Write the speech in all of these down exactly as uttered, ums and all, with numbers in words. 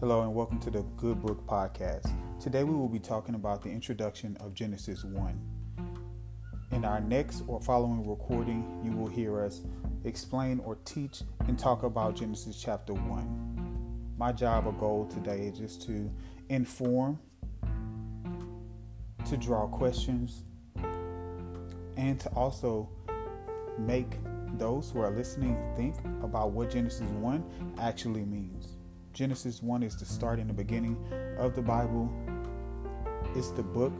Hello and welcome to the Good Book Podcast. Today we will be talking about the introduction of Genesis one. In our next or following recording, you will hear us explain or teach and talk about Genesis chapter one. My job or goal today is just to inform, to draw questions, and to also make those who are listening think about what Genesis one actually means. Genesis one is the start and the beginning of the Bible. It's the book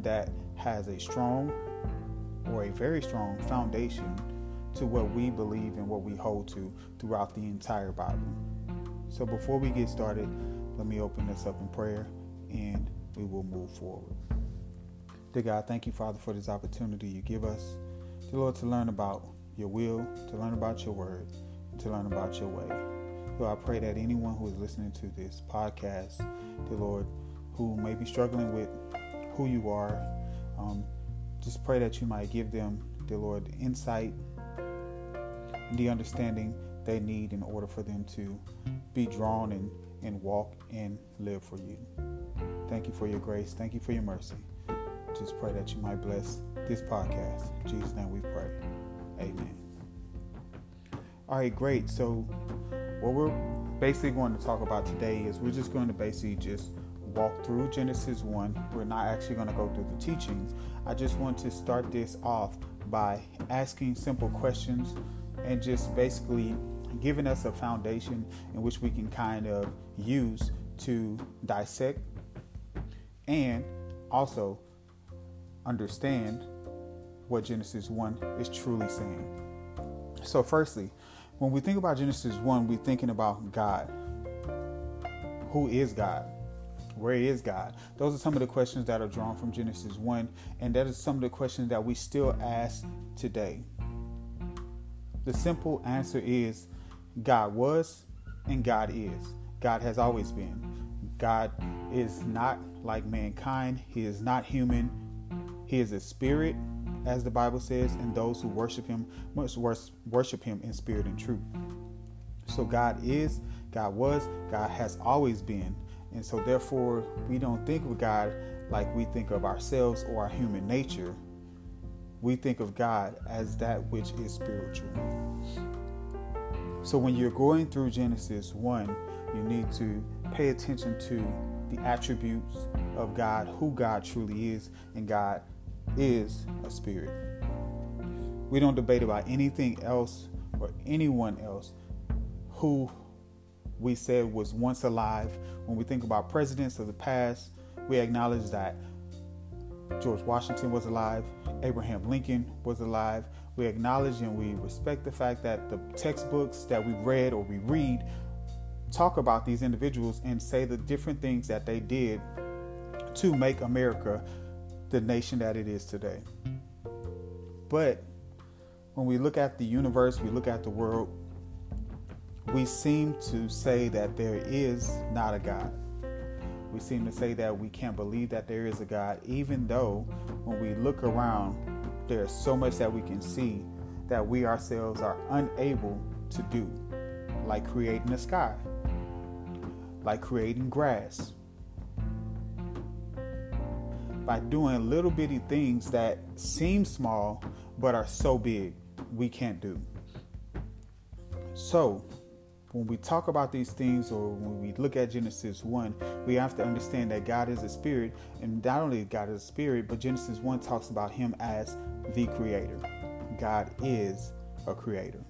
that has a strong or a very strong foundation to what we believe and what we hold to throughout the entire Bible. So before we get started, let me open this up in prayer and we will move forward. Dear God, thank you, Father, for this opportunity you give us, dear Lord, to learn about your will, to learn about your word, to learn about your way. Lord, I pray that anyone who is listening to this podcast, dear Lord, who may be struggling with who you are, um, just pray that you might give them, dear Lord, the insight and the understanding they need in order for them to be drawn and, and walk and live for you. Thank you for your grace. Thank you for your mercy. Just pray that you might bless this podcast. In Jesus' name we pray. Amen. All right, great. So what we're basically going to talk about today is we're just going to basically just walk through Genesis one. We're not actually going to go through the teachings. I just want to start this off by asking simple questions and just basically giving us a foundation in which we can kind of use to dissect and also understand what Genesis one is truly saying. So firstly, when we think about Genesis one, we're thinking about God. Who is God? Where is God? Those are some of the questions that are drawn from Genesis one, and that is some of the questions that we still ask today. The simple answer is God was and God is. God has always been. God is not like mankind. He is not human. He is a spirit, as the Bible says, and those who worship him must worship him in spirit and truth. So God is, God was, God has always been. And so therefore, we don't think of God like we think of ourselves or our human nature. We think of God as that which is spiritual. So when you're going through Genesis one, you need to pay attention to the attributes of God, who God truly is, and God is a spirit. We don't debate about anything else or anyone else who we said was once alive. When we think about presidents of the past, we acknowledge that George Washington was alive, Abraham Lincoln was alive. We acknowledge and we respect the fact that the textbooks that we read or we read talk about these individuals and say the different things that they did to make America the nation that it is today. But when we look at the universe, we look at the world, we seem to say that there is not a God. We seem to say that we can't believe that there is a God, even though when we look around, there's so much that we can see that we ourselves are unable to do, like creating a sky, like creating grass. By doing little bitty things that seem small but are so big we can't do. So when we talk about these things or when we look at Genesis one, we have to understand that God is a spirit, and not only God is a spirit, but Genesis one talks about him as the creator. God is a creator.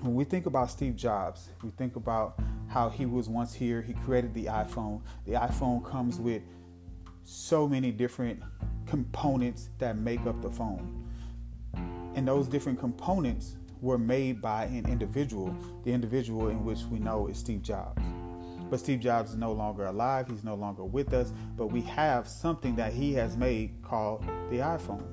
When we think about Steve Jobs, we think about how he was once here. He created the iPhone. The iPhone comes with so many different components that make up the phone. And those different components were made by an individual, the individual in which we know is Steve Jobs. But Steve Jobs is no longer alive. He's no longer with us. But we have something that he has made called the iPhone.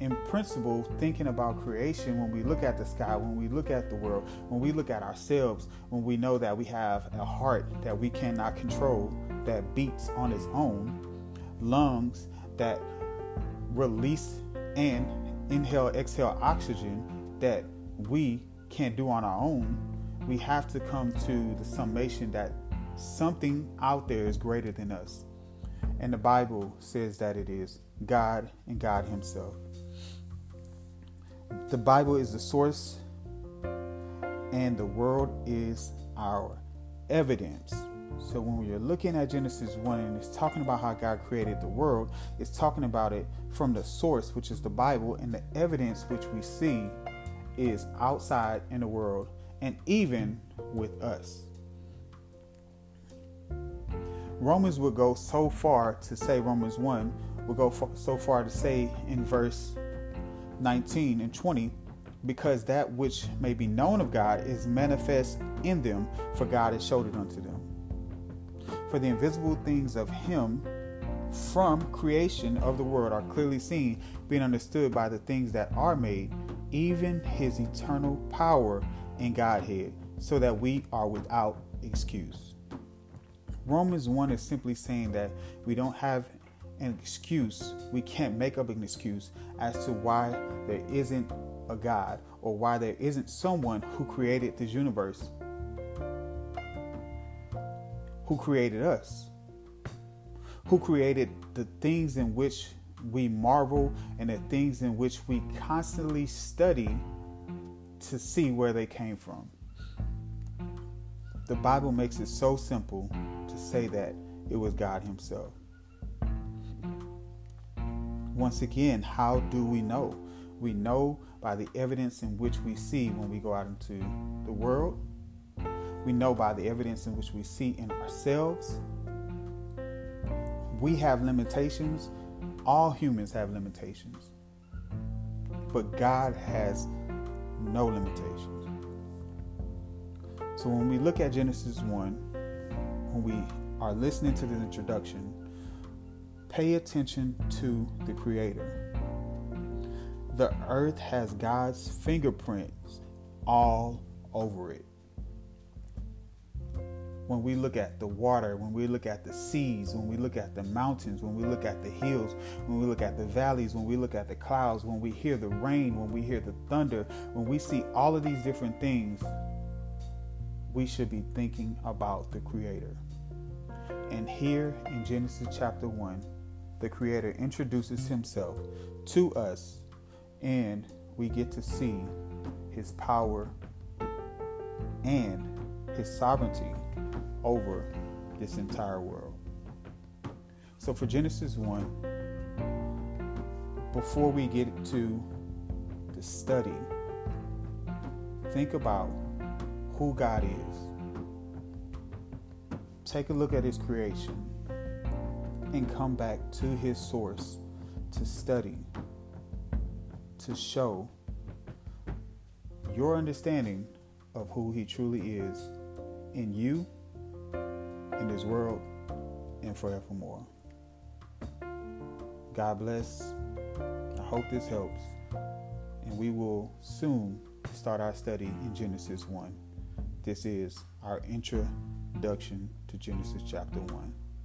In principle, thinking about creation, when we look at the sky, when we look at the world, when we look at ourselves, when we know that we have a heart that we cannot control, that beats on its own, lungs that release and inhale, exhale oxygen that we can't do on our own, we have to come to the summation that something out there is greater than us. And the Bible says that it is God and God Himself. The Bible is the source, and the world is our evidence. So when you're looking at Genesis one and it's talking about how God created the world, it's talking about it from the source, which is the Bible, and the evidence which we see is outside in the world and even with us. Romans would go so far to say, Romans one would go so far to say in verse nineteen and twenty, because that which may be known of God is manifest in them, for God has showed it unto them. For the invisible things of Him from creation of the world are clearly seen, being understood by the things that are made, even His eternal power and Godhead, so that we are without excuse. Romans one is simply saying that we don't have an excuse. We can't make up an excuse as to why there isn't a God or why there isn't someone who created this universe, who created us, who created the things in which we marvel and the things in which we constantly study to see where they came from. The Bible makes it so simple to say that it was God Himself. Once again, how do we know? We know by the evidence in which we see when we go out into the world. We know by the evidence in which we see in ourselves. We have limitations. All humans have limitations. But God has no limitations. So when we look at Genesis one, when we are listening to the introduction, pay attention to the Creator. The earth has God's fingerprints all over it. When we look at the water, when we look at the seas, when we look at the mountains, when we look at the hills, when we look at the valleys, when we look at the clouds, when we hear the rain, when we hear the thunder, when we see all of these different things, we should be thinking about the Creator. And here in Genesis chapter one, the Creator introduces Himself to us, and we get to see His power and His sovereignty over this entire world. So for Genesis one, before we get to the study, think about who God is. Take a look at His creation and come back to His source to study, to show your understanding of who He truly is in you, in this world, and forevermore. God bless. I hope this helps, and we will soon start our study in Genesis one. This is our introduction to Genesis chapter one.